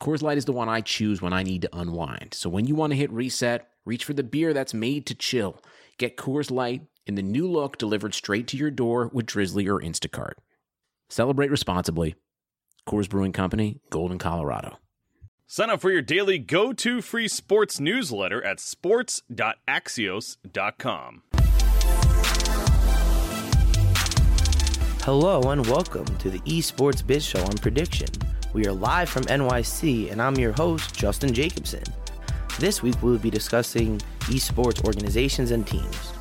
Coors Light is the one I choose when I need to unwind. So when you want to hit reset, reach for the beer that's made to chill. Get Coors Light in the new look delivered straight to your door with Drizzly or Instacart. Celebrate responsibly. Coors Brewing Company, Golden, Colorado. Sign up for your daily go-to free sports newsletter at sports.axios.com. Hello and welcome to the Esports Biz Show on Prediction. We are live from NYC, and I'm your host, Justin Jacobson. This week, we will be discussing esports organizations and teams.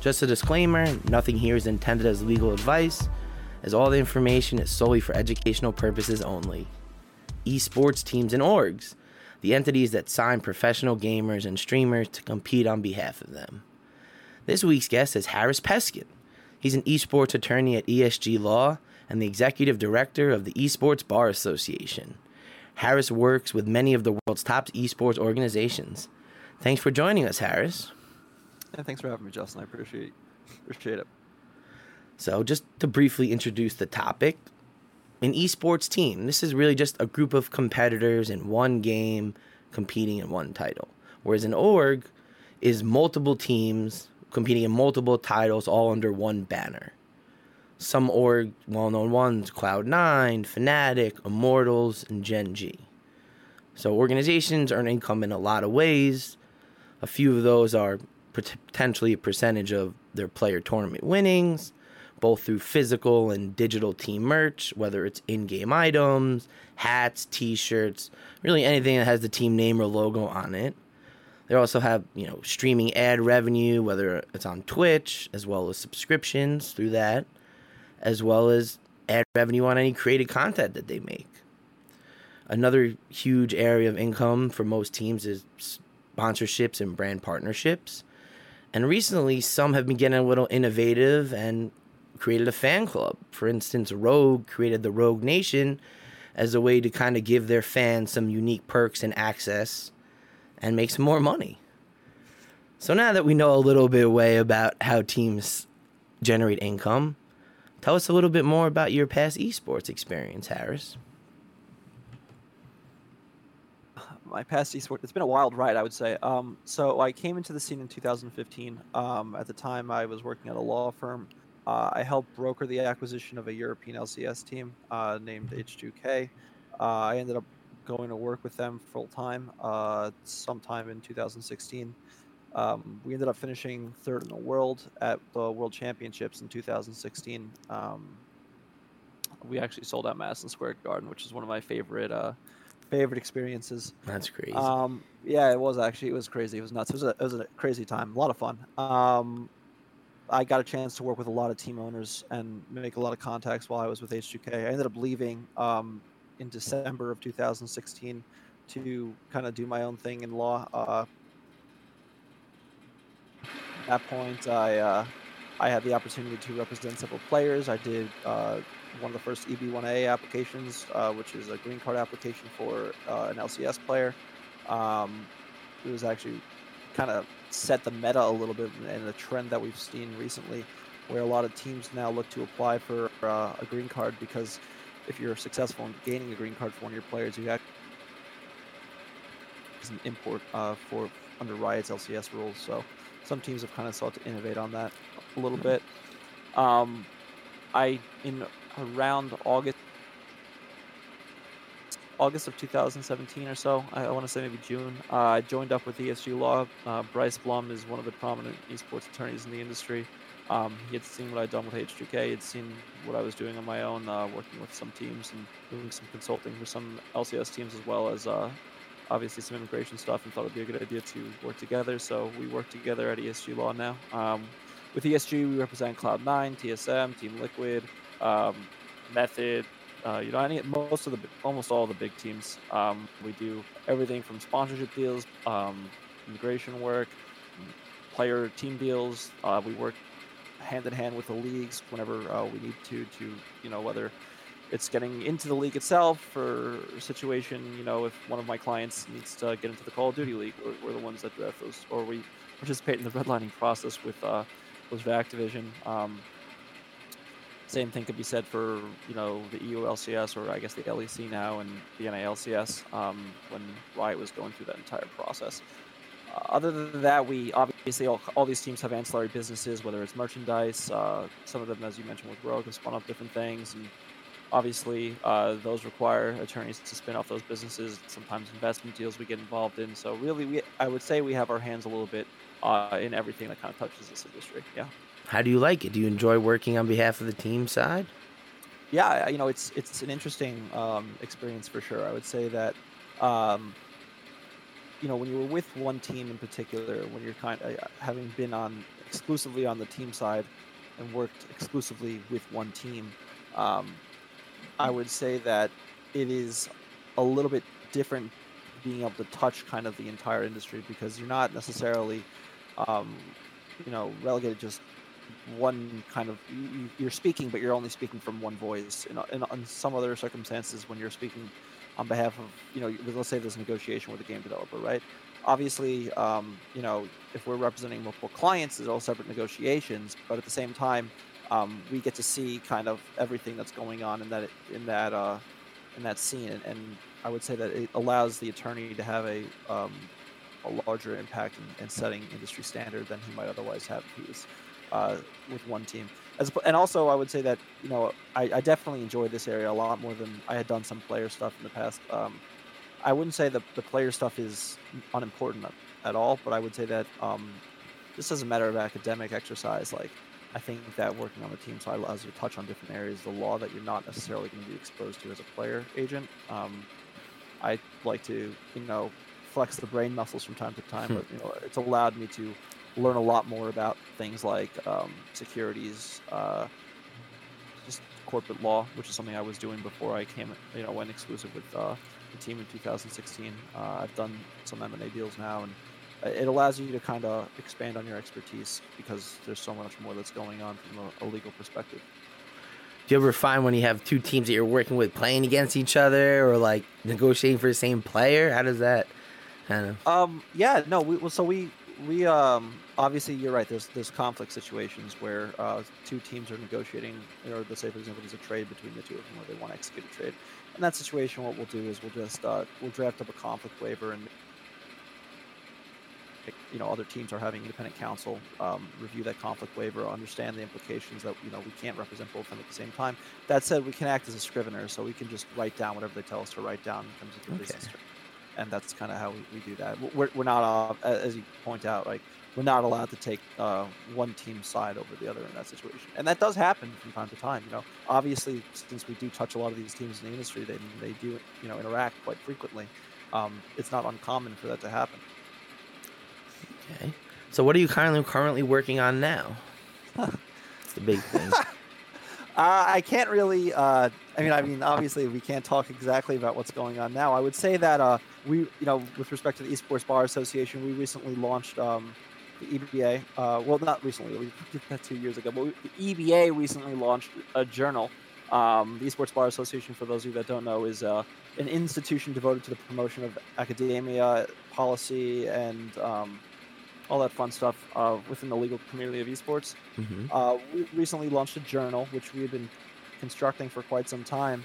Just a disclaimer, nothing here is intended as legal advice, as all the information is solely for educational purposes only. Esports teams and orgs, the entities that sign professional gamers and streamers to compete on behalf of them. This week's guest is Harris Peskin. He's an esports attorney at ESG Law and the executive director of the Esports Bar Association. Harris works with many of the world's top esports organizations. Thanks for joining us, Harris. Yeah, thanks for having me, Justin. I appreciate it. So just to briefly introduce the topic, an esports team, this is really just a group of competitors in one game competing in one title, whereas an org is multiple teams competing in multiple titles all under one banner. Some org well-known ones, Cloud9, Fnatic, Immortals, and Gen.G. So organizations earn income in a lot of ways. A few of those are potentially a percentage of their player tournament winnings, both through physical and digital team merch, whether it's in-game items, hats, t-shirts, really anything that has the team name or logo on it. They also have, streaming ad revenue, whether it's on Twitch, as well as subscriptions through that, as well as ad revenue on any created content that they make. Another huge area of income for most teams is sponsorships and brand partnerships. And recently, some have been getting a little innovative and created a fan club. For instance, Rogue created the Rogue Nation as a way to kind of give their fans some unique perks and access and make some more money. So now that we know a little bit way about how teams generate income, tell us a little bit more about your past esports experience, Harris. My past esports, it's been a wild ride, I would say. So I came into the scene in 2015. At the time, I was working at a law firm. I helped broker the acquisition of a European LCS team named H2K. I ended up going to work with them full-time sometime in 2016. We ended up finishing third in the world at the World Championships in 2016. We actually sold out Madison Square Garden, which is one of my favorite experiences. That's crazy. Yeah, it was actually. It was crazy. It was nuts. It was a crazy time. A lot of fun. I got a chance to work with a lot of team owners and make a lot of contacts while I was with H2K. I ended up leaving in December of 2016 to kind of do my own thing in law. At that point, I had the opportunity to represent several players. I did one of the first EB1A applications, which is a green card application for an LCS player. It was actually kind of set the meta a little bit, and a trend that we've seen recently where a lot of teams now look to apply for a green card, because if you're successful in gaining a green card for one of your players, you actually is an import for under Riot's LCS rules. So some teams have kind of sought to innovate on that a little bit. In around August of 2017 or so, I want to say maybe June, I joined up with ESG Law. Bryce Blum is one of the prominent esports attorneys in the industry. He had seen what I'd done with H2K. He had seen what I was doing on my own, working with some teams and doing some consulting for some LCS teams, as well as obviously some immigration stuff, and thought it'd be a good idea to work together. So we work together at ESG Law now. With ESG, we represent Cloud9, TSM, Team Liquid, Method, almost all the big teams. We do everything from sponsorship deals, immigration work, player team deals. We work hand in hand with the leagues whenever we need to, you know, whether it's getting into the league itself or a situation, you know, if one of my clients needs to get into the Call of Duty League, we're the ones that draft those, or we participate in the redlining process with Activision. Same thing could be said for, you know, the EULCS, or I guess the LEC now, and the NALCS, when Riot was going through that entire process. Other than that, we obviously, all these teams have ancillary businesses, whether it's merchandise, some of them, as you mentioned with Rogue, have spun off different things, and obviously those require attorneys to spin off those businesses, sometimes investment deals we get involved in. So really, I would say we have our hands a little bit in everything that kind of touches this industry, yeah. How do you like it? Do you enjoy working on behalf of the team side? Yeah, you know, it's an interesting experience for sure. I would say that, you know, when you were with one team in particular, when you're kind of having been on exclusively on the team side and worked exclusively with one team, I would say that it is a little bit different being able to touch kind of the entire industry, because you're not necessarily, you know, relegated just one kind of, you're speaking, but you're only speaking from one voice. In some other circumstances, when you're speaking on behalf of, you know, let's say there's a negotiation with a game developer, right? Obviously, you know, if we're representing multiple clients, it's all separate negotiations, but at the same time, we get to see kind of everything that's going on in that scene, and I would say that it allows the attorney to have a larger impact in setting industry standard than he might otherwise have if he was with one team. And also, I would say that, you know, I definitely enjoy this area a lot more than I had done some player stuff in the past. I wouldn't say that the player stuff is unimportant at all, but I would say that just as a matter of academic exercise, like, I think that working on the team side allows you to touch on different areas of the law that you're not necessarily going to be exposed to as a player agent. I like to, you know, flex the brain muscles from time to time, but, you know, it's allowed me to learn a lot more about things like securities, just corporate law, which is something I was doing before I came, you know, went exclusive with the team in 2016. I've done some M&A deals now, and it allows you to kind of expand on your expertise because there's so much more that's going on from a legal perspective. Do you ever find when you have two teams that you're working with playing against each other, or like negotiating for the same player? How does that kind of... obviously, you're right. There's conflict situations where two teams are negotiating, or let's say, for example, there's a trade between the two of them where they want to execute a trade. In that situation, what we'll do is we'll draft up a conflict waiver, and, you know, other teams are having independent counsel review that conflict waiver, understand the implications that, you know, we can't represent both of them at the same time. That said, we can act as a scrivener, so we can just write down whatever they tell us to write down in terms of the business. And that's kind of how we do that. We're not, as you point out, like, we're not allowed to take one team's side over the other in that situation. And that does happen from time to time, you know. Obviously, since we do touch a lot of these teams in the industry, they do, you know, interact quite frequently. It's not uncommon for that to happen. Okay. So what are you currently working on now? That's the big thing. I can't really, I mean, obviously we can't talk exactly about what's going on now. I would say that we, you know, with respect to the Esports Bar Association, we recently launched the EBA. Well, not recently, we did that 2 years ago, but the EBA recently launched a journal. The Esports Bar Association, for those of you that don't know, is an institution devoted to the promotion of academia, policy, and all that fun stuff within the legal community of esports. Mm-hmm. We recently launched a journal, which we had been constructing for quite some time.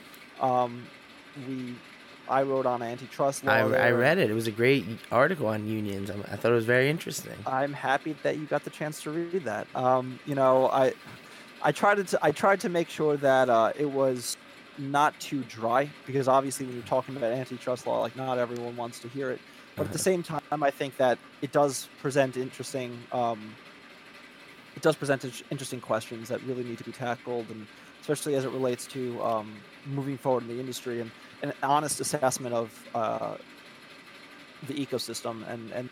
I wrote on antitrust law. I read it. It was a great article on unions. I thought it was very interesting. I'm happy that you got the chance to read that. I tried to make sure that it was not too dry, because obviously when you're talking about antitrust law, like, not everyone wants to hear it. But at the same time, I think that it does present interesting. It does present interesting questions that really need to be tackled, and especially as it relates to moving forward in the industry and an honest assessment of the ecosystem. And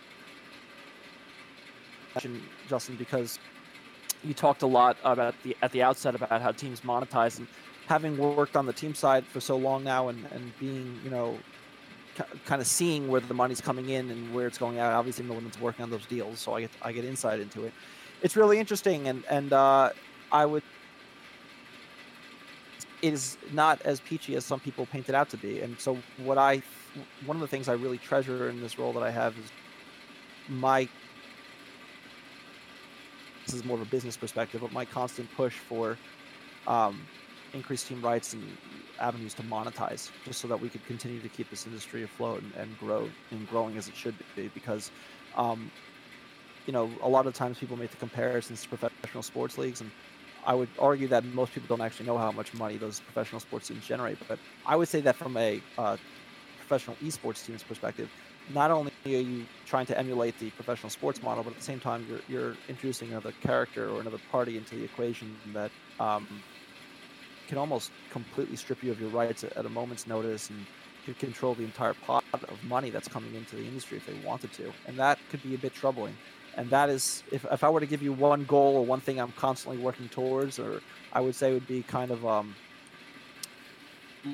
Justin, because you talked a lot about at the outset about how teams monetize, and having worked on the team side for so long now, and being, you know, kind of seeing where the money's coming in and where it's going out. Obviously, no one's working on those deals, so I get insight into it. It's really interesting, and I would. It is not as peachy as some people paint it out to be, and so one of the things I really treasure in this role that I have is this is more of a business perspective, but my constant push for increased team rights and avenues to monetize, just so that we could continue to keep this industry afloat and growing as it should be, because a lot of times people make the comparisons to professional sports leagues, and I would argue that most people don't actually know how much money those professional sports teams generate. But I would say that from a professional esports team's perspective, not only are you trying to emulate the professional sports model, but at the same time you're introducing another character or another party into the equation that can almost completely strip you of your rights at a moment's notice, and could control the entire pot of money that's coming into the industry if they wanted to. And that could be a bit troubling. And that is, if I were to give you one goal or one thing I'm constantly working towards, or I would say would be kind of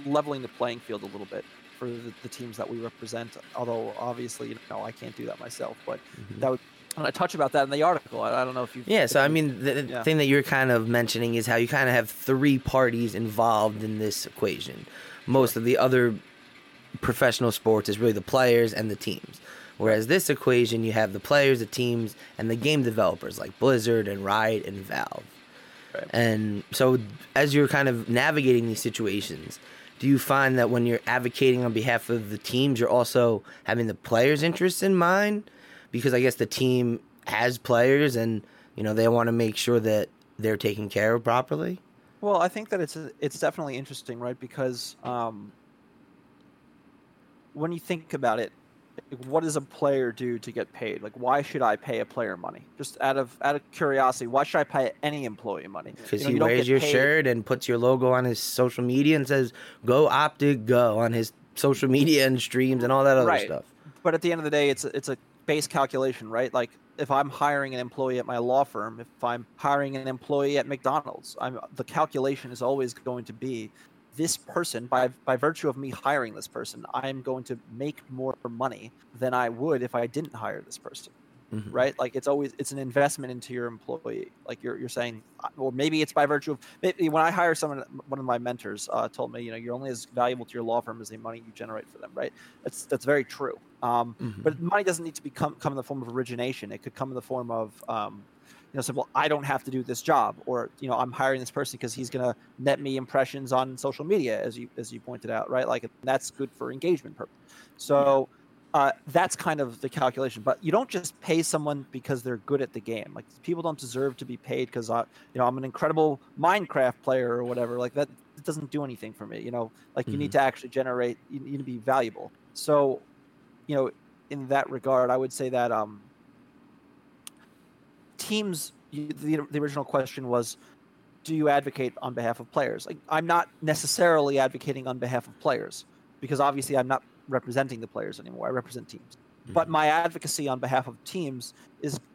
leveling the playing field a little bit for the teams that we represent. Although obviously, I can't do that myself, but mm-hmm. that would. And I touch about that in the article. I don't know if you. Yeah. So I mean, the thing that you're kind of mentioning is how you kind of have three parties involved in this equation. Most of the other professional sports is really the players and the teams. Whereas this equation, you have the players, the teams, and the game developers like Blizzard and Riot and Valve. Right. And so as you're kind of navigating these situations, do you find that when you're advocating on behalf of the teams, you're also having the players' interests in mind? Because I guess the team has players and, they want to make sure that they're taken care of properly? Well, I think that it's definitely interesting, right? Because when you think about it, what does a player do to get paid? Like, why should I pay a player money? Just out of curiosity, why should I pay any employee money? Because he wears your shirt and puts your logo on his social media and says, "Go Optic, go," on his social media and streams and all that other stuff. But at the end of the day, it's a base calculation, right? Like, if I'm hiring an employee at my law firm, if I'm hiring an employee at McDonald's, the calculation is always going to be, this person, by virtue of me hiring this person, I'm going to make more money than I would if I didn't hire this person, mm-hmm. right? Like, it's an investment into your employee. Like you're saying, or maybe it's by virtue of, maybe when I hire someone, one of my mentors told me, you're only as valuable to your law firm as the money you generate for them, right? That's very true. Mm-hmm. But money doesn't need to come in the form of origination. It could come in the form of, simple, I don't have to do this job, or, I'm hiring this person because he's going to net me impressions on social media, as you pointed out, right? Like, that's good for engagement purpose. So that's kind of the calculation. But you don't just pay someone because they're good at the game. Like, people don't deserve to be paid because, I'm an incredible Minecraft player or whatever. Like, that doesn't do anything for me, Like, mm-hmm. you need to actually generate, you need to be valuable. So, in that regard, I would say that teams, the original question was, do you advocate on behalf of players? Like, I'm not necessarily advocating on behalf of players, because obviously I'm not representing the players anymore. I represent teams. Mm-hmm. But my advocacy on behalf of teams is going to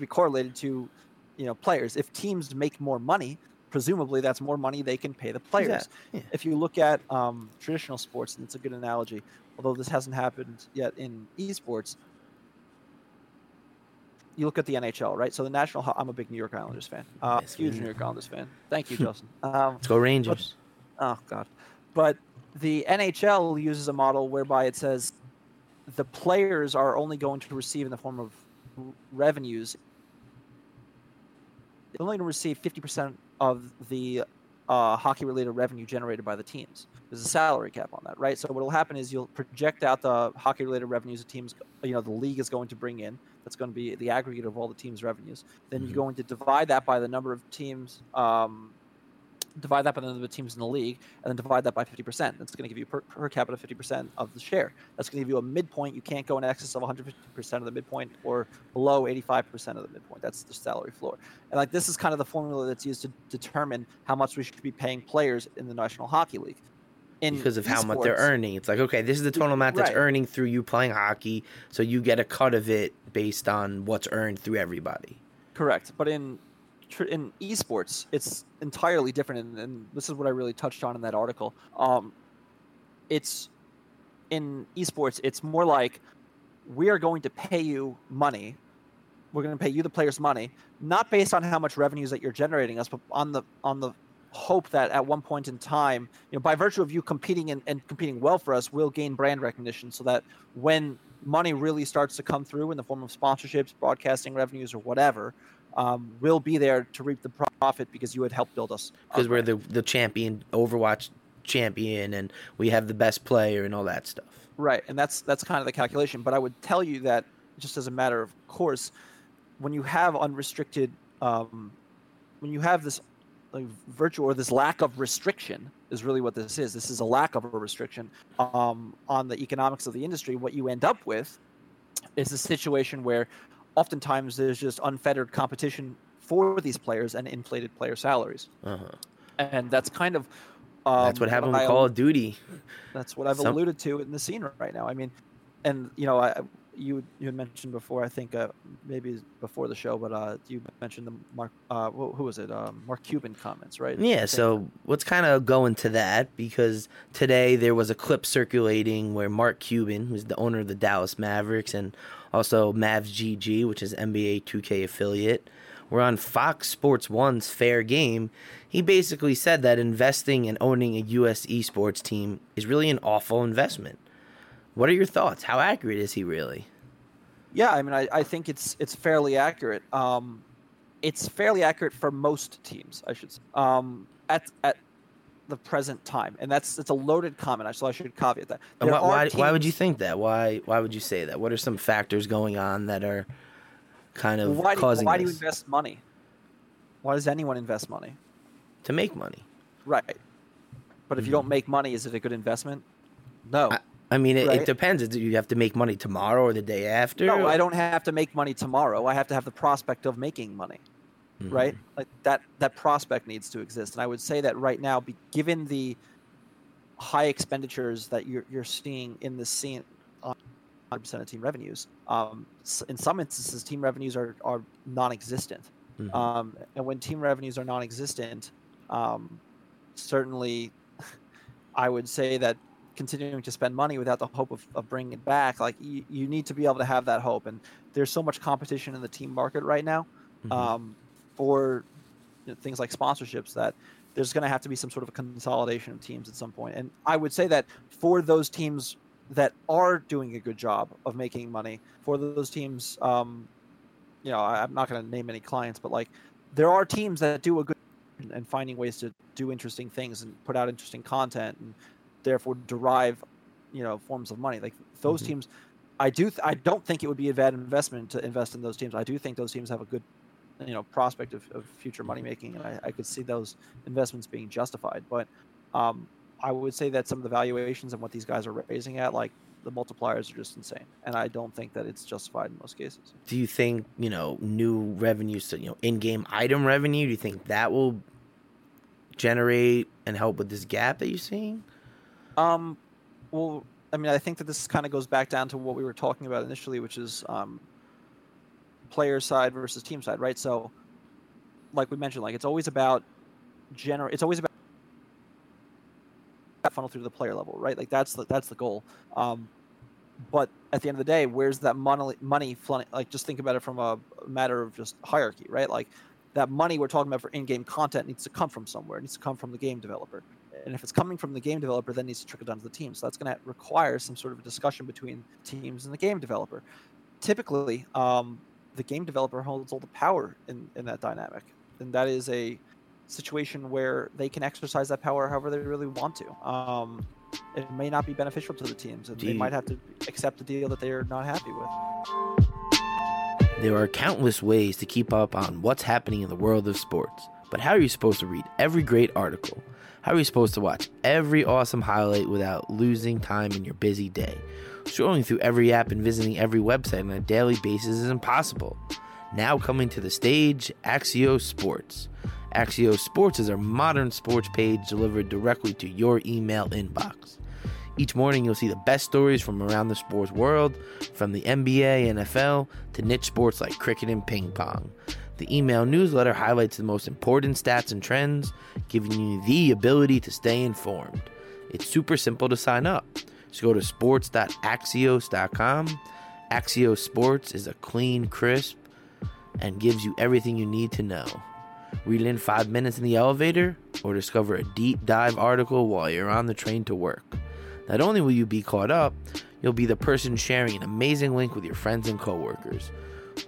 be correlated to, players. If teams make more money, presumably that's more money they can pay the players. Yeah. Yeah. If you look at traditional sports, and it's a good analogy, although this hasn't happened yet in esports, you look at the NHL, right? So I'm a big New York Islanders fan. Huge New York Islanders fan. Thank you, Justin. Let's go Rangers. But the NHL uses a model whereby it says the players are only going to receive in the form of revenues. They're only going to receive 50% of the hockey-related revenue generated by the teams. There's a salary cap on that, right? So what will happen is you'll project out the hockey-related revenues the teams, you know, the league is going to bring in. That's going to be the aggregate of all the teams' revenues. Then you're going to divide that by the number of teams, divide that by the number of teams in the league, and then divide that by 50%. That's going to give you per capita 50% of the share. That's going to give you a midpoint. You can't go in excess of 150% of the midpoint or below 85% of the midpoint. That's the salary floor. And like this is kind of the formula that's used to determine how much we should be paying players in the National Hockey League. In because of how much they're earning. It's like, okay, this is the total amount that's earning through you playing hockey, so you get a cut of it based on what's earned through everybody. Correct. But in esports, it's entirely different, and this is what I really touched on in that article. It's in esports, it's more like we are going to pay you money. We're going to pay you, the players, money, not based on how much revenues that you're generating us, but on the hope that at one point in time, you know, by virtue of you competing and competing well for us, we'll gain brand recognition so that when money really starts to come through in the form of sponsorships, broadcasting revenues, or whatever, we'll be there to reap the profit because you had helped build us. Because we're the champion, Overwatch champion, and we have the best player and all that stuff. Right, and that's kind of the calculation. But I would tell you that just as a matter of course, when you have unrestricted, when you have this virtue or this lack of restriction is really what this is. This is a lack of a restriction on the economics of the industry. What you end up with is a situation where oftentimes there's just unfettered competition for these players and inflated player salaries. Uh-huh. And that's kind of... that's what happened with Call of Duty. That's what I've alluded to in the scene right now. I mean, and you know, you had mentioned before, I think maybe before the show, but you mentioned the Mark Cuban comments, right? Yeah, so let's kind of go into that, because today there was a clip circulating where Mark Cuban, who's the owner of the Dallas Mavericks and also Mavs GG, which is NBA 2K affiliate, were on Fox Sports 1's Fair Game. He basically said that investing and owning a U.S. esports team is really an awful investment. What are your thoughts? How accurate is he really? Yeah, I mean, I think it's fairly accurate. It's fairly accurate for most teams, I should say, at the present time. And it's a loaded comment, so I should caveat that. Why would you think that? Why would you say that? What are some factors going on that are kind of causing this? Why do you invest money? Why does anyone invest money? To make money. Right. But if you don't make money, is it a good investment? No. I mean, it depends. Do you have to make money tomorrow or the day after? No, I don't have to make money tomorrow. I have to have the prospect of making money, right? Like that prospect needs to exist. And I would say that right now, given the high expenditures that you're seeing in this scene on 100% of team revenues, in some instances, team revenues are non-existent. And when team revenues are non-existent, certainly I would say that continuing to spend money without the hope of bringing it back, like you need to be able to have that hope. And there's so much competition in the team market right now for things like sponsorships that there's going to have to be some sort of a consolidation of teams at some point. And I would say that for those teams that are doing a good job of making money, for those teams, I'm not going to name any clients, but like there are teams that do a good job and finding ways to do interesting things and put out interesting content and therefore derive, forms of money. Like those teams, I don't think it would be a bad investment to invest in those teams. I do think those teams have a good, prospect of future money making, and I could see those investments being justified. But I would say that some of the valuations and what these guys are raising at, like the multipliers are just insane, and I don't think that it's justified in most cases. Do you think new revenues, in-game item revenue? Do you think that will generate and help with this gap that you're seeing? Well, I mean, I think that this kind of goes back down to what we were talking about initially, which is player side versus team side, right? So, like we mentioned, like it's always about funnel through the player level, right? Like that's the goal. But at the end of the day, where's that money flooding? Like, just think about it from a matter of just hierarchy, right? Like that money we're talking about for in-game content needs to come from somewhere. It needs to come from the game developer. And if it's coming from the game developer, then it needs to trickle down to the team. So that's going to require some sort of a discussion between teams and the game developer. Typically, the game developer holds all the power in that dynamic. And that is a situation where they can exercise that power however they really want to. It may not be beneficial to the teams, and they might have to accept a deal that they are not happy with. There are countless ways to keep up on what's happening in the world of sports, but how are you supposed to read every great article? How are you supposed to watch every awesome highlight without losing time in your busy day? Scrolling through every app and visiting every website on a daily basis is impossible. Now coming to the stage, Axios Sports. Axios Sports is our modern sports page delivered directly to your email inbox. Each morning, you'll see the best stories from around the sports world, from the NBA, NFL, to niche sports like cricket and ping pong. The email newsletter highlights the most important stats and trends, giving you the ability to stay informed. It's super simple to sign up. Just go to sports.axios.com. Axios Sports is a clean, crisp, and gives you everything you need to know. Read it in 5 minutes in the elevator, or discover a deep dive article while you're on the train to work. Not only will you be caught up, you'll be the person sharing an amazing link with your friends and coworkers.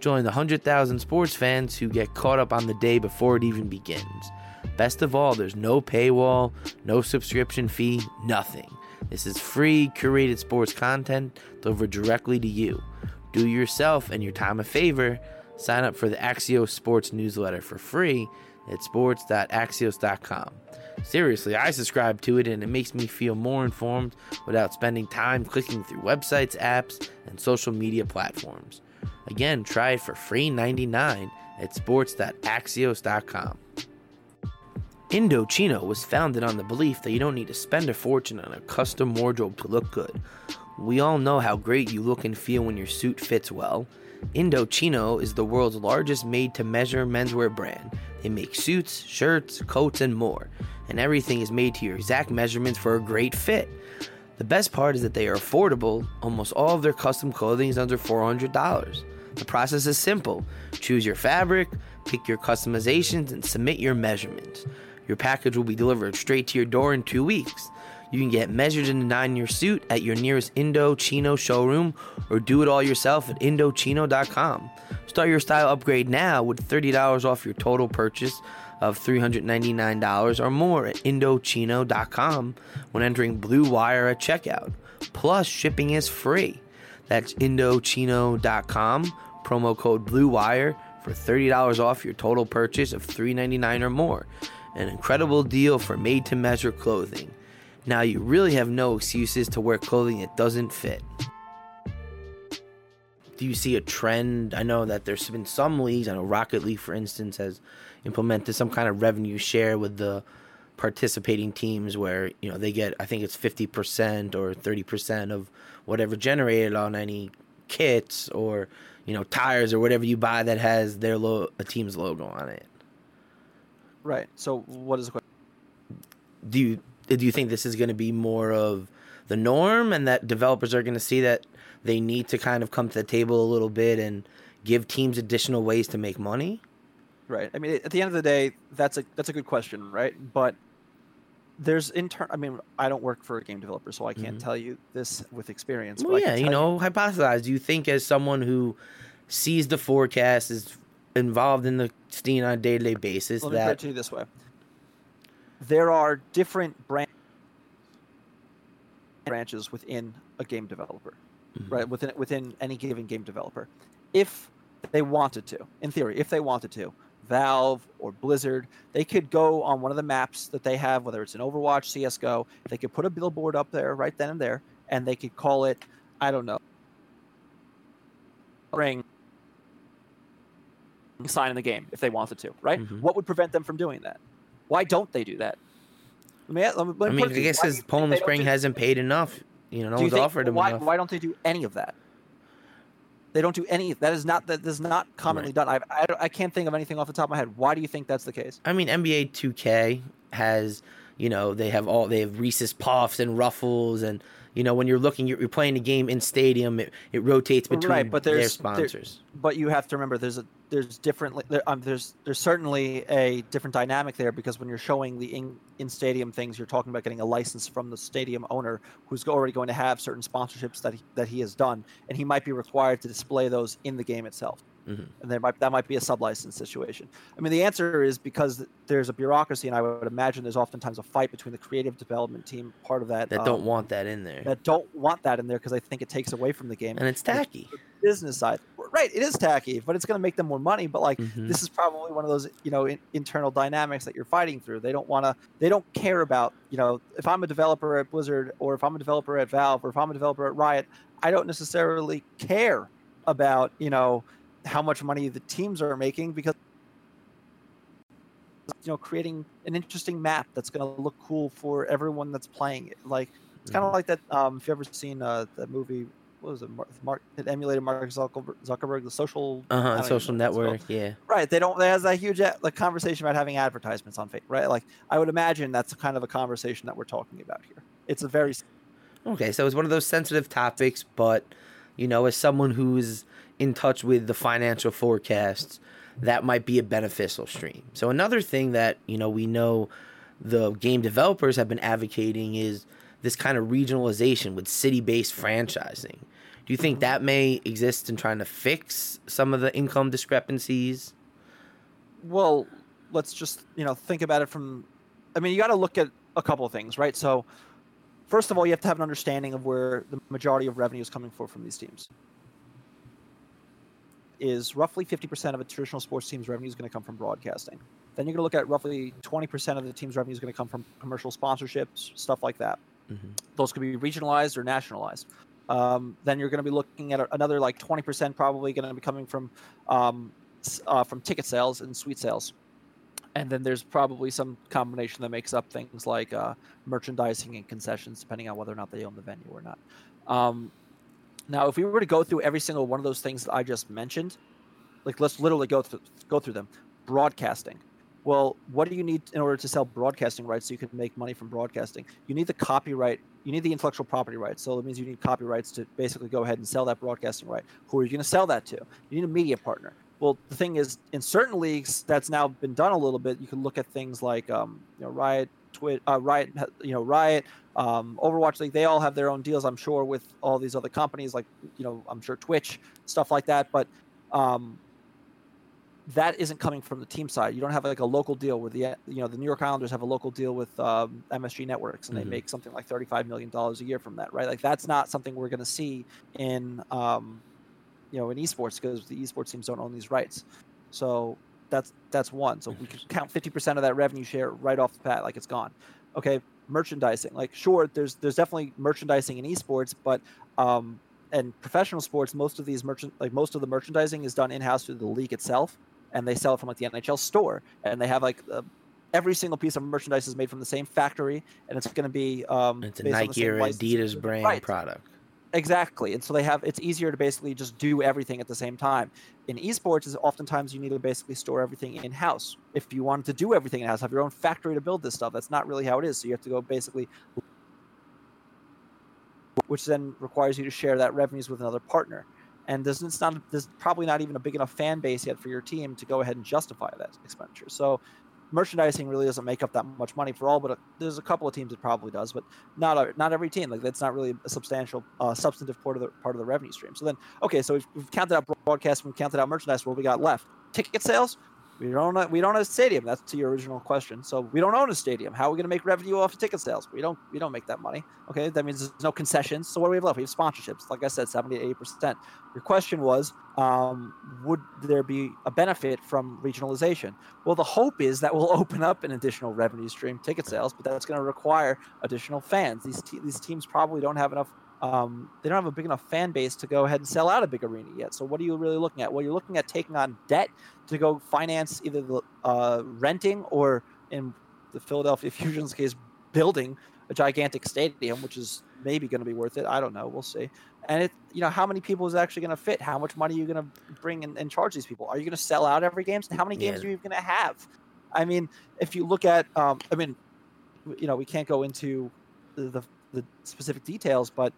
Join the 100,000 sports fans who get caught up on the day before it even begins. Best of all, there's no paywall, no subscription fee, nothing. This is free, curated sports content delivered directly to you. Do yourself and your time a favor. Sign up for the Axios Sports newsletter for free at sports.axios.com. Seriously, I subscribe to it and it makes me feel more informed without spending time clicking through websites, apps, and social media platforms. Again, try it for free $99 at sports.axios.com. Indochino was founded on the belief that you don't need to spend a fortune on a custom wardrobe to look good. We all know how great you look and feel when your suit fits well. Indochino is the world's largest made-to-measure menswear brand. They make suits, shirts, coats, and more, and everything is made to your exact measurements for a great fit. The best part is that they are affordable. Almost all of their custom clothing is under $400. The process is simple. Choose your fabric, pick your customizations, and submit your measurements. Your package will be delivered straight to your door in 2 weeks. You can get measured and designed your suit at your nearest Indochino showroom or do it all yourself at Indochino.com. Start your style upgrade now with $30 off your total purchase of $399 or more at Indochino.com when entering Blue Wire at checkout. Plus, shipping is free. That's Indochino.com, promo code Blue Wire for $30 off your total purchase of $399 or more. An incredible deal for made-to-measure clothing. Now you really have no excuses to wear clothing that doesn't fit. Do you see a trend? I know that there's been some leagues. I know Rocket League, for instance, has implemented some kind of revenue share with the participating teams where, you know, they get, I think it's 50% or 30% of whatever generated on any kits or, you know, tires or whatever you buy that has their a team's logo on it. Right. So what is the question? Do you think this is going to be more of the norm and that developers are going to see that they need to kind of come to the table a little bit and give teams additional ways to make money? Right. I mean, at the end of the day, that's a good question, right? But there's I mean, I don't work for a game developer, so I can't tell you this with experience. Well, but yeah, you know, hypothesize. Do you think as someone who sees the forecast, is involved in the scene on a day-to-day basis, that... Let me put it to you this way. There are different branches within a game developer, right? Within any given game developer. If they wanted to, in theory, if they wanted to, Valve or Blizzard, they could go on one of the maps that they have, whether it's an Overwatch, CSGO, they could put a billboard up there right then and there, and they could call it, I don't know, ring sign in the game if they wanted to, right? What would prevent them from doing that? Why don't they do that? I mean, I guess his Poland Spring hasn't paid enough. You know, no one's offered him enough. Why don't they do any of that? They don't do any. That is not commonly done. I can't think of anything off the top of my head. Why do you think that's the case? I mean, NBA 2K has, you know, they have Reese's Puffs and Ruffles and, You know, when you're looking, you're playing a game in stadium. It rotates between their sponsors. But you have to remember, there's certainly a different dynamic there, because when you're showing the in stadium things, you're talking about getting a license from the stadium owner, who's already going to have certain sponsorships that he has done, and he might be required to display those in the game itself. Mm-hmm. And that might be a sub-license situation. I mean, the answer is because there's a bureaucracy, and I would imagine there's oftentimes a fight between the creative development team, part of that. That don't want that in there. That don't want that in there because I think it takes away from the game. And it's tacky. The business side. Right, it is tacky, but it's going to make them more money. But like, mm-hmm. This is probably one of those, you know, internal dynamics that you're fighting through. They don't care about, you know, if I'm a developer at Blizzard, or if I'm a developer at Valve, or if I'm a developer at Riot, I don't necessarily care about, you know, how much money the teams are making, because, you know, creating an interesting map that's going to look cool for everyone that's playing it. Like, it's kind of like that. If you've ever seen the movie, what was it? It emulated Mark Zuckerberg, the social network. Yeah. Right. They have that huge conversation about having advertisements on Facebook, right? Like, I would imagine that's the kind of a conversation that we're talking about here. It's a very. Okay. So it's one of those sensitive topics, but, you know, as someone who's in touch with the financial forecasts, that might be a beneficial stream. So another thing that, you know, we know the game developers have been advocating is this kind of regionalization with city-based franchising. Do you think that may exist in trying to fix some of the income discrepancies? Well, let's just, you know, think about it from, I mean, you got to look at a couple of things, right? So first of all, you have to have an understanding of where the majority of revenue is coming from these teams. Is roughly 50% of a traditional sports team's revenue is going to come from broadcasting. Then you're going to look at roughly 20% of the team's revenue is going to come from commercial sponsorships, stuff like that. Mm-hmm. Those could be regionalized or nationalized. Then you're going to be looking at another like 20% probably going to be coming from ticket sales and suite sales. And then there's probably some combination that makes up things like merchandising and concessions, depending on whether or not they own the venue or not. Now, if we were to go through every single one of those things that I just mentioned, like, let's literally go through them. Broadcasting. Well, what do you need in order to sell broadcasting rights so you can make money from broadcasting? You need the copyright. You need the intellectual property rights. So that means you need copyrights to basically go ahead and sell that broadcasting right. Who are you going to sell that to? You need a media partner. Well, the thing is, in certain leagues, that's now been done a little bit. You can look at things like Riot, Riot, Overwatch League. They all have their own deals, I'm sure, with all these other companies, like, you know, I'm sure Twitch, stuff like that. But that isn't coming from the team side. You don't have like a local deal where the New York Islanders have a local deal with MSG Networks, and they make something like $35 million a year from that, right? Like, that's not something we're going to see in in esports, because the esports teams don't own these rights. So that's one. So we could count 50% of that revenue share right off the bat, like it's gone. Okay, merchandising. Like, sure, there's definitely merchandising in esports, but and professional sports, most of the merchandising is done in house through the league itself, and they sell it from like the NHL store, and they have like every single piece of merchandise is made from the same factory, and it's going to be it's a Nike or Adidas brand product. Exactly, and so it's easier to basically just do everything at the same time. In esports, is oftentimes you need to basically store everything in house. If you wanted to do everything in house, have your own factory to build this stuff. That's not really how it is. So you have to go basically, which then requires you to share that revenues with another partner. And there's probably not even a big enough fan base yet for your team to go ahead and justify that expenditure. So merchandising really doesn't make up that much money for all, but there's a couple of teams it probably does, but not every team. Like, that's not really a substantial, substantive part of the revenue stream. So then, okay, so we've counted out broadcast, we've counted out merchandise. What we got left? Ticket sales. We don't own a stadium. That's to your original question. So we don't own a stadium. How are we going to make revenue off of ticket sales? We don't make that money. Okay, that means there's no concessions. So what do we have left? We have sponsorships. Like I said, 70 to 80%. Your question was, would there be a benefit from regionalization? Well, the hope is that will open up an additional revenue stream, ticket sales, but that's going to require additional fans. These teams probably don't have enough. They don't have a big enough fan base to go ahead and sell out a big arena yet. So what are you really looking at? Well, you're looking at taking on debt to go finance either the renting, or in the Philadelphia Fusion's case, building a gigantic stadium, which is maybe going to be worth it. I don't know. We'll see. And how many people is actually going to fit? How much money are you going to bring and charge these people? Are you going to sell out every game? How many games are you going to have? I mean, if you look at, we can't go into the the specific details, but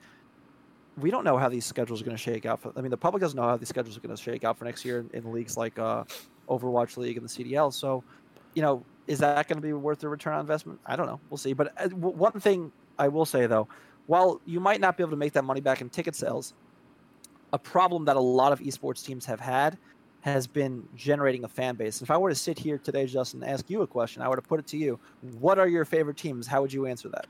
we don't know how these schedules are going to shake out. I mean, the public doesn't know how these schedules are going to shake out for next year in leagues like Overwatch League and the CDL. So, you know, is that going to be worth the return on investment? I don't know. We'll see. But one thing I will say, though, while you might not be able to make that money back in ticket sales, a problem that a lot of esports teams have had has been generating a fan base. If I were to sit here today, Justin, and ask you a question, I would have put it to you. What are your favorite teams? How would you answer that?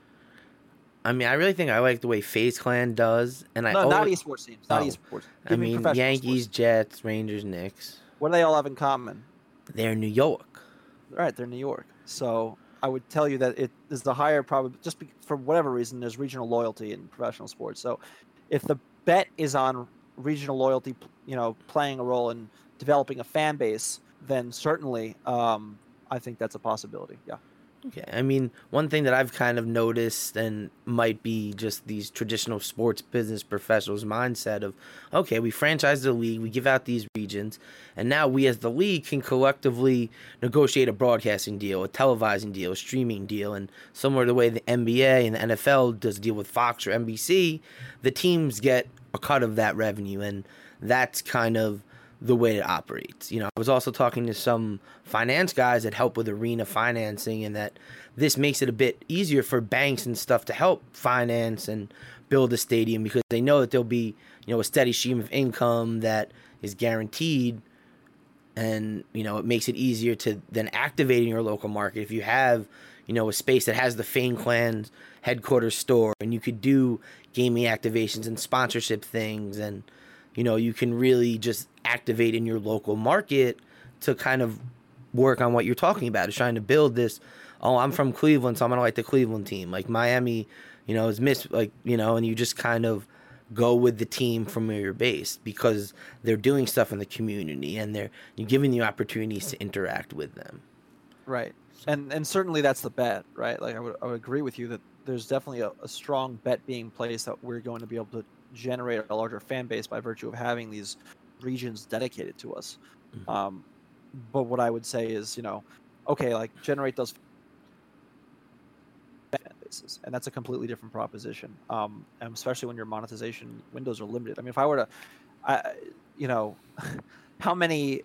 I mean, I really think I like the way FaZe Clan does. Not esports teams. I mean, Yankees, sports. Jets, Rangers, Knicks. What do they all have in common? They're New York. Right, they're New York. So I would tell you that it is the higher probability, just for whatever reason, there's regional loyalty in professional sports. So if the bet is on regional loyalty, you know, playing a role in developing a fan base, then certainly I think that's a possibility. Yeah. Okay. I mean, one thing that I've kind of noticed and might be just these traditional sports business professionals' mindset of, okay, we franchise the league, we give out these regions, and now we as the league can collectively negotiate a broadcasting deal, a televising deal, a streaming deal, and similar to the way the NBA and the NFL does deal with Fox or NBC, the teams get a cut of that revenue, and that's kind of the way it operates. You know, I was also talking to some finance guys that help with arena financing, and that this makes it a bit easier for banks and stuff to help finance and build a stadium, because they know that there'll be, you know, a steady stream of income that is guaranteed. And, you know, it makes it easier to then activate in your local market. If you have, you know, a space that has the FaZe Clan's headquarters store, and you could do gaming activations and sponsorship things, and, you know, you can really just activate in your local market to kind of work on what you're talking about. Is trying to build this, oh, I'm from Cleveland, so I'm going to like the Cleveland team. Like Miami, you know, is missed, like, you know, and you just kind of go with the team from your base, because they're doing stuff in the community and they're giving you opportunities to interact with them. Right. And certainly that's the bet, right? Like I would agree with you that there's definitely a strong bet being placed that we're going to be able to generate a larger fan base by virtue of having these regions dedicated to us. Mm-hmm. But what I would say is, you know, okay, like generate those fan bases, and that's a completely different proposition, and especially when your monetization windows are limited. I mean, if I were to, you know, how many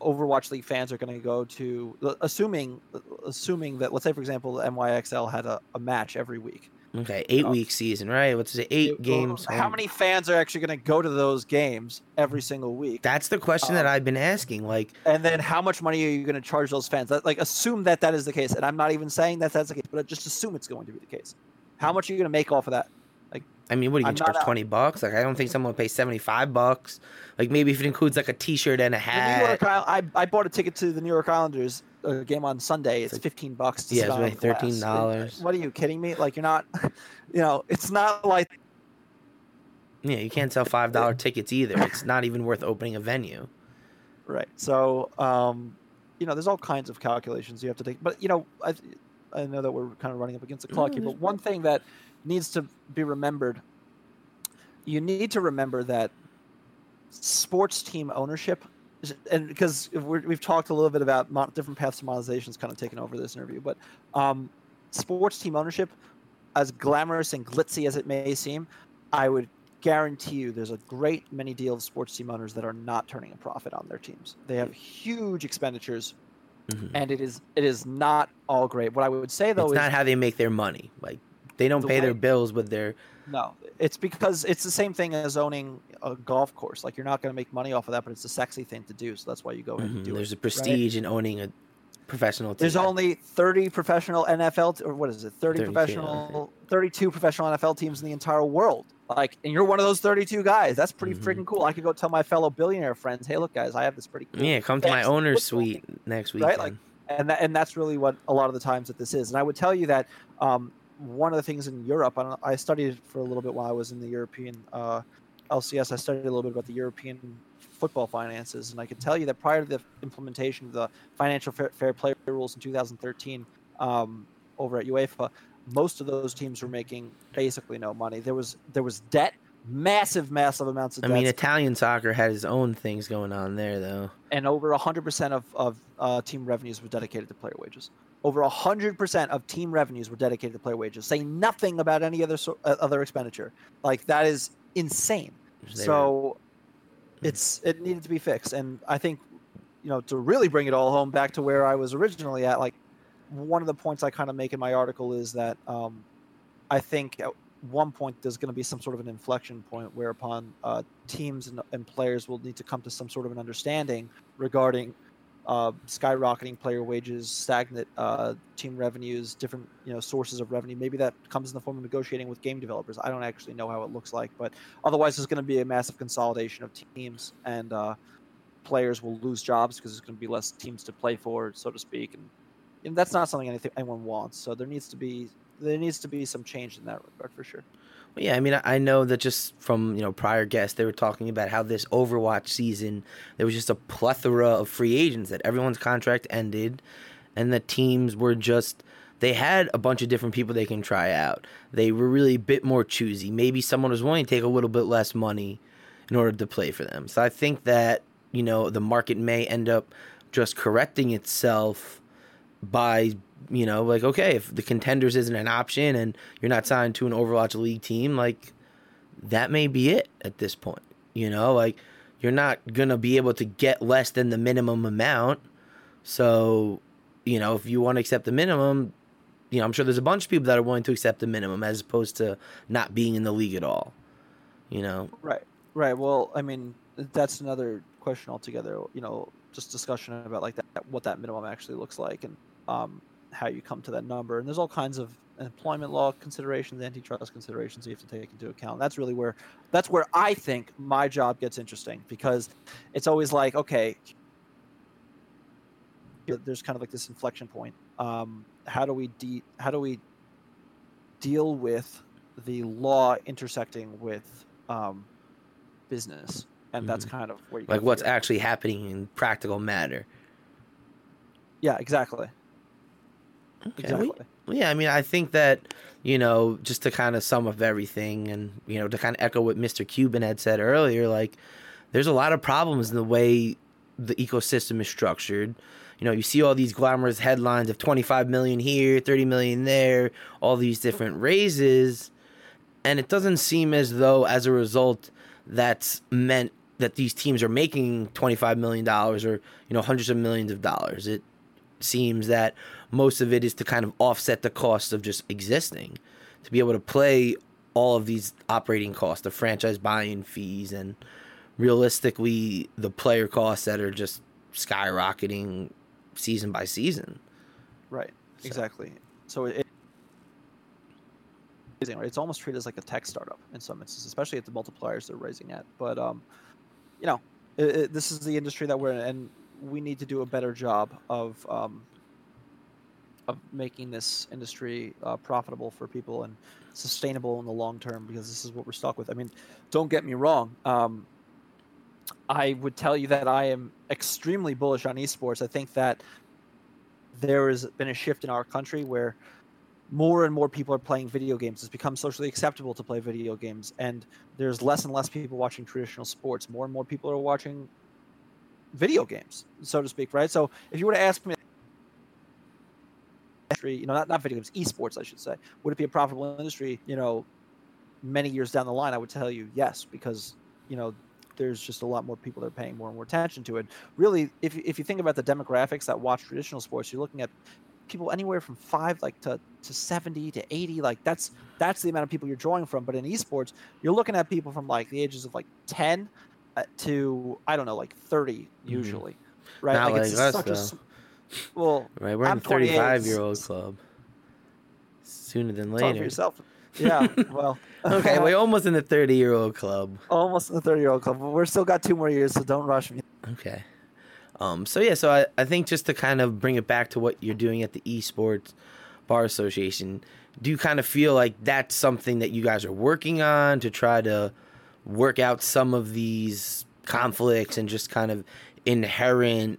Overwatch League fans are going to go to, assuming that, let's say, for example, NYXL had a match every week. Okay, 8-week season, right? What's it? 8 games. How many fans are actually going to go to those games every single week? That's the question that I've been asking. Like, and then how much money are you going to charge those fans? Like, assume that is the case, and I'm not even saying that's the case, but just assume it's going to be the case. How much are you going to make off of that? Like, I mean, what are you going to charge? $20? Like, I don't think someone will pay $75. Like, maybe if it includes like a T-shirt and a hat. I bought a ticket to the New York Islanders game on Sunday. It's $15 to sit on the glass. $13. What are you kidding me? Like, you're not, you know, it's not like, yeah, you can't sell $5 tickets either. It's not even worth opening a venue. Right. So, you know, there's all kinds of calculations you have to take. But, you know, I know that we're kind of running up against the clock here, but one thing that needs to be remembered, you need to remember that sports team ownership, and because we've talked a little bit about different paths to monetization, kind of taken over this interview, but sports team ownership, as glamorous and glitzy as it may seem, I would guarantee you there's a great many deal of sports team owners that are not turning a profit on their teams. They have huge expenditures. Mm-hmm. And it is not all great. What I would say, though, is not how they make their money. Like, they don't pay their bills with their... No, it's because it's the same thing as owning a golf course. Like, you're not going to make money off of that, but it's a sexy thing to do, so that's why you go in and do it. There's a prestige in owning a professional team. There's only 30 professional NFL... Or what is it? 32 professional NFL teams in the entire world. Like, and you're one of those 32 guys. That's pretty freaking cool. I could go tell my fellow billionaire friends, "Hey, look, guys, I have this pretty cool." Yeah, come to my owner's suite next week. Right, like, and that's really what a lot of the times that this is. And I would tell you that one of the things in Europe, I studied for a little bit while I was in the European LCS. I studied a little bit about the European football finances, and I could tell you that prior to the implementation of the financial fair play rules in 2013 over at UEFA, most of those teams were making basically no money. There was debt, massive amounts of deaths. I mean, Italian soccer had its own things going on there, though. And over 100% of team revenues were dedicated to player wages. Over 100% of team revenues were dedicated to player wages. Say nothing about any other expenditure. Like, that is insane. It needed to be fixed. And I think, you know, to really bring it all home back to where I was originally at, like, one of the points I kind of make in my article is that I think at one point there's going to be some sort of an inflection point whereupon teams and players will need to come to some sort of an understanding regarding skyrocketing player wages, stagnant team revenues, different, you know, sources of revenue. Maybe that comes in the form of negotiating with game developers. I don't actually know how it looks like, but otherwise there's going to be a massive consolidation of teams, and players will lose jobs because there's going to be less teams to play for, so to speak. And that's not something anyone wants. So there needs to be some change in that regard for sure. Well, yeah, I mean, I know that just from, you know, prior guests, they were talking about how this Overwatch season, there was just a plethora of free agents, that everyone's contract ended, and the teams were just, they had a bunch of different people they can try out. They were really a bit more choosy. Maybe someone was willing to take a little bit less money in order to play for them. So I think that, you know, the market may end up just correcting itself by, you know, like, okay, if the contenders isn't an option and you're not signed to an Overwatch League team, like, that may be it at this point. You know, like, you're not going to be able to get less than the minimum amount. So, you know, if you want to accept the minimum, you know, I'm sure there's a bunch of people that are willing to accept the minimum as opposed to not being in the league at all, you know? Right. Well, I mean, that's another question altogether, you know, just discussion about like that, what that minimum actually looks like, and how you come to that number. And there's all kinds of employment law considerations, antitrust considerations you have to take into account. That's really where I think my job gets interesting, because it's always like, okay, there's kind of like this inflection point. How do we deal with the law intersecting with business? And that's kind of where you like what's actually happening in practical matter. Yeah, exactly. Okay. Exactly. Yeah, I mean, I think that, you know, just to kind of sum up everything and, you know, to kind of echo what Mr. Cuban had said earlier, like, there's a lot of problems in the way the ecosystem is structured. You know, you see all these glamorous headlines of 25 million here, 30 million there, all these different raises. And it doesn't seem as though, as a result, that's meant that these teams are making $25 million or, you know, hundreds of millions of dollars. It seems that most of it is to kind of offset the cost of just existing, to be able to play all of these operating costs, the franchise buy-in fees, and realistically the player costs that are just skyrocketing season by season. Right, so. Exactly. So it's almost treated as like a tech startup in some instances, especially at the multipliers they're raising at. But, you know, this is the industry that we're in, and we need to do a better job of making this industry profitable for people and sustainable in the long term, because this is what we're stuck with. I mean, don't get me wrong. I would tell you that I am extremely bullish on esports. I think that there has been a shift in our country where more and more people are playing video games. It's become socially acceptable to play video games, and there's less and less people watching traditional sports. More and more people are watching video games, so to speak, right? So if you were to ask me, you know, not video games, esports, I should say, would it be a profitable industry, you know, many years down the line? I would tell you yes, because, you know, there's just a lot more people that are paying more and more attention to it. Really, if you think about the demographics that watch traditional sports, you're looking at people anywhere from 5 like to 70 to 80. Like that's the amount of people you're drawing from. But in esports, you're looking at people from like the ages of like 10 to, I don't know, like 30 usually. Right? Not like us, such though. Well, right, we're in the 35-year-old club. Sooner than later. Talk for yourself. Yeah, well. Okay, we're almost in the 30-year-old club. Almost in the 30-year-old club. But we've still got 2 more years, so don't rush me. Okay. So I think just to kind of bring it back to what you're doing at the Esports Bar Association, do you kind of feel like that's something that you guys are working on to try to work out some of these conflicts and just kind of inherent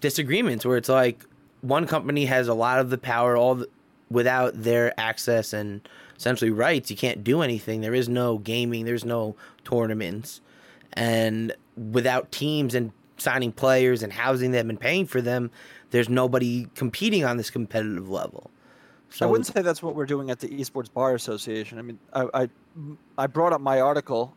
disagreements where it's like one company has a lot of the power without their access and essentially rights. You can't do anything. There is no gaming. There's no tournaments. And without teams and signing players and housing them and paying for them, there's nobody competing on this competitive level. So I wouldn't say that's what we're doing at the Esports Bar Association. I mean, I brought up my article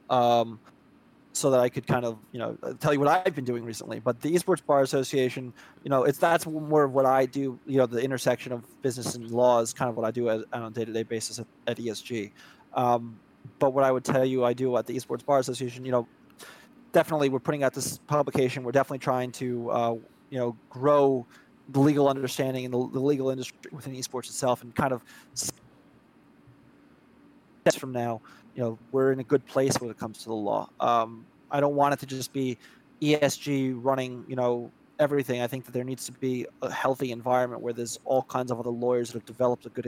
so that I could kind of, you know, tell you what I've been doing recently. But the Esports Bar Association, you know, that's more of what I do. You know, the intersection of business and law is kind of what I do on a day-to-day basis at ESG. But what I would tell you I do at the Esports Bar Association, you know, definitely we're putting out this publication. We're definitely trying to, you know, grow the legal understanding and the legal industry within esports itself, and kind of from now, you know, we're in a good place when it comes to the law. I don't want it to just be ESG running, you know, everything. I think that there needs to be a healthy environment where there's all kinds of other lawyers that have developed a good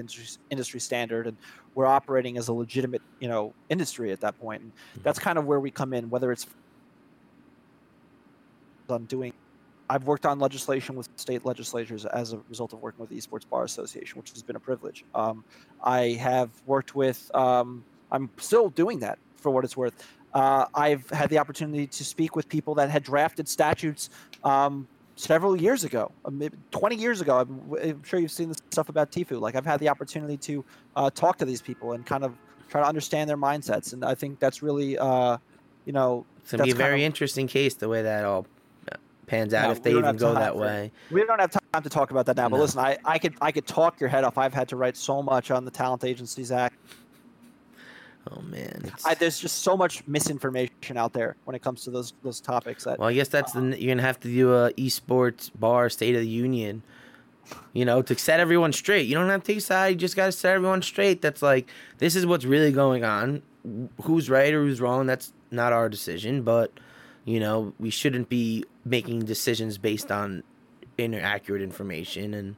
industry standard, and we're operating as a legitimate, you know, industry at that point. And that's kind of where we come in, whether it's on doing. I've worked on legislation with state legislatures as a result of working with the Esports Bar Association, which has been a privilege. I have worked with, I'm still doing that for what it's worth. I've had the opportunity to speak with people that had drafted statutes several years ago, maybe 20 years ago. I'm sure you've seen this stuff about Tfue. Like, I've had the opportunity to talk to these people and kind of try to understand their mindsets. And I think that's really, you know, it's going to be a very interesting case the way that all pans out, if they even go that way. We don't have time to talk about that now, but listen, I could talk your head off. I've had to write so much on the Talent Agencies Act. Oh, man. There's just so much misinformation out there when it comes to those topics. Well, I guess that's you're going to have to do a esports bar State of the Union, you know, to set everyone straight. You don't have to take a side. You just got to set everyone straight. That's like, this is what's really going on. Who's right or who's wrong, that's not our decision, but... You know, we shouldn't be making decisions based on inaccurate information. And,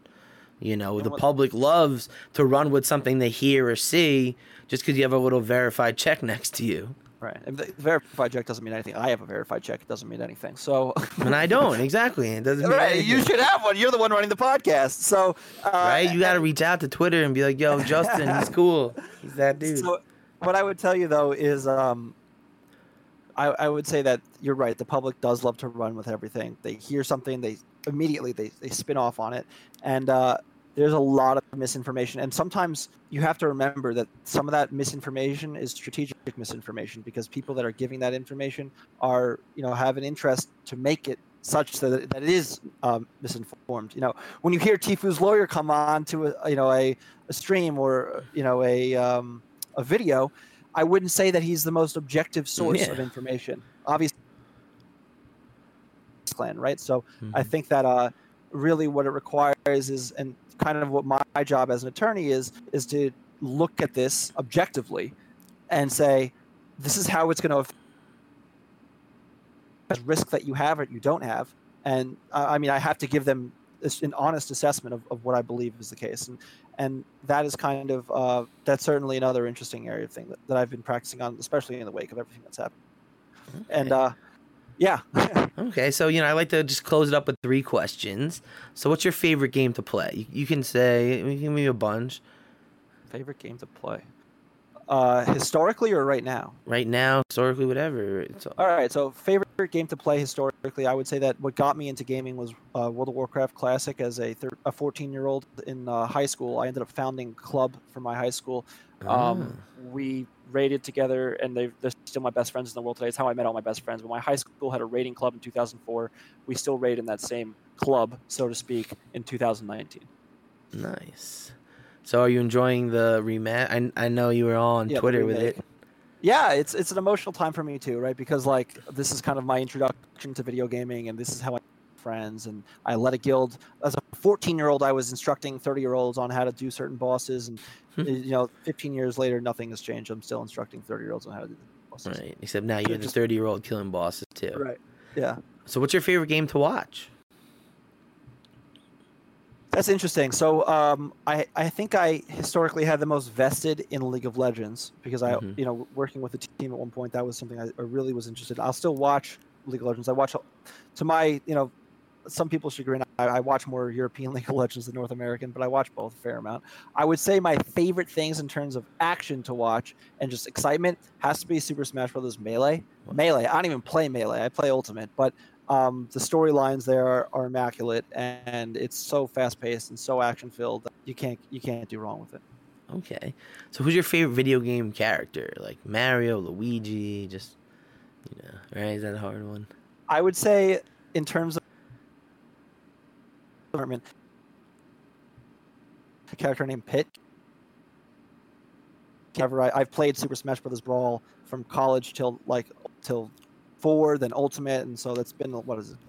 you know, the public loves to run with something they hear or see just because you have a little verified check next to you. Right. And the verified check doesn't mean anything. I have a verified check. It doesn't mean anything. So. And I don't. Exactly. It doesn't mean anything. You should have one. You're the one running the podcast. So. Right. You got to reach out to Twitter and be like, yo, Justin, he's cool. He's that dude. So what I would tell you, though, is I would say that you're right. The public does love to run with everything. They hear something, they immediately spin off on it. And there's a lot of misinformation. And sometimes you have to remember that some of that misinformation is strategic misinformation, because people that are giving that information are, you know, have an interest to make it such that it is misinformed. You know, when you hear Tfue's lawyer come on to a stream or, you know, a video, I wouldn't say that he's the most objective source of information. Obviously, clan, right? So I think that really what it requires is, and kind of what my job as an attorney is to look at this objectively and say, this is how it's going to affect the risk that you have or you don't have. And I mean, I have to give them an honest assessment of what I believe is the case. And that is kind of that's certainly another interesting area of thing that I've been practicing on, especially in the wake of everything that's happened. Okay. And yeah. Okay, so you know, I like to just close it up with three questions. So, what's your favorite game to play? You can say, give me a bunch. Favorite game to play, historically or right now? Right now, historically, whatever. All right. So, favorite game to play historically, I would say that what got me into gaming was World of Warcraft Classic. As a 14-year-old in high school, I ended up founding a club for my high school. We raided together, and they're still my best friends in the world today. It's how I met all my best friends. But my high school had a raiding club in 2004. We still raid in that same club, so to speak, in 2019. Nice. So are you enjoying the rematch? I know you were all on Twitter with it. Yeah, it's an emotional time for me too, right? Because like, this is kind of my introduction to video gaming, and this is how I met friends, and I led a guild. As a 14-year-old, I was instructing 30-year-olds on how to do certain bosses, and you know, 15 years later, nothing has changed. I'm still instructing 30-year-olds on how to do bosses. Right, except now you're the 30-year-old killing bosses too. Right, yeah. So what's your favorite game to watch? That's interesting. So I think I historically had the most vested in League of Legends, because I, you know, working with the team at one point, that was something I really was interested in. I'll still watch League of Legends. I watch, to my, you know, some people's chagrin, I watch more European League of Legends than North American, but I watch both a fair amount. I would say my favorite things in terms of action to watch and just excitement has to be Super Smash Bros. Melee. Melee. I don't even play Melee. I play Ultimate, but the storylines there are immaculate, and it's so fast-paced and so action-filled that you can't do wrong with it. Okay, so who's your favorite video game character? Like Mario, Luigi, just right? Is that a hard one? I would say in terms of department, a character named Pit. I've played Super Smash Bros. Brawl from college till 4, then Ultimate, and so that's been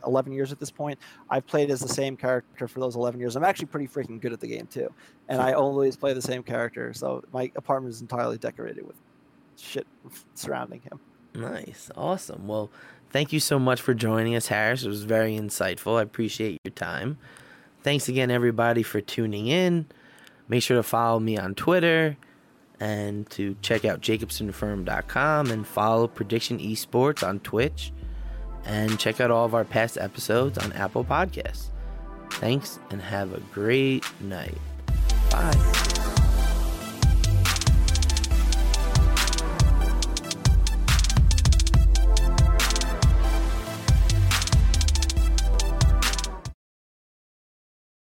11 years at this point. I've played as the same character for those 11 years. I'm actually pretty freaking good at the game too, and I always play the same character, so my apartment is entirely decorated with shit surrounding him. Nice, awesome. Well, thank you so much for joining us, Harris. It was very insightful. I appreciate your time. Thanks again, everybody, for tuning in. Make sure to follow me on Twitter, and to check out jacobsonfirm.com, and follow Prediction Esports on Twitch, and check out all of our past episodes on Apple Podcasts. Thanks, and have a great night. Bye.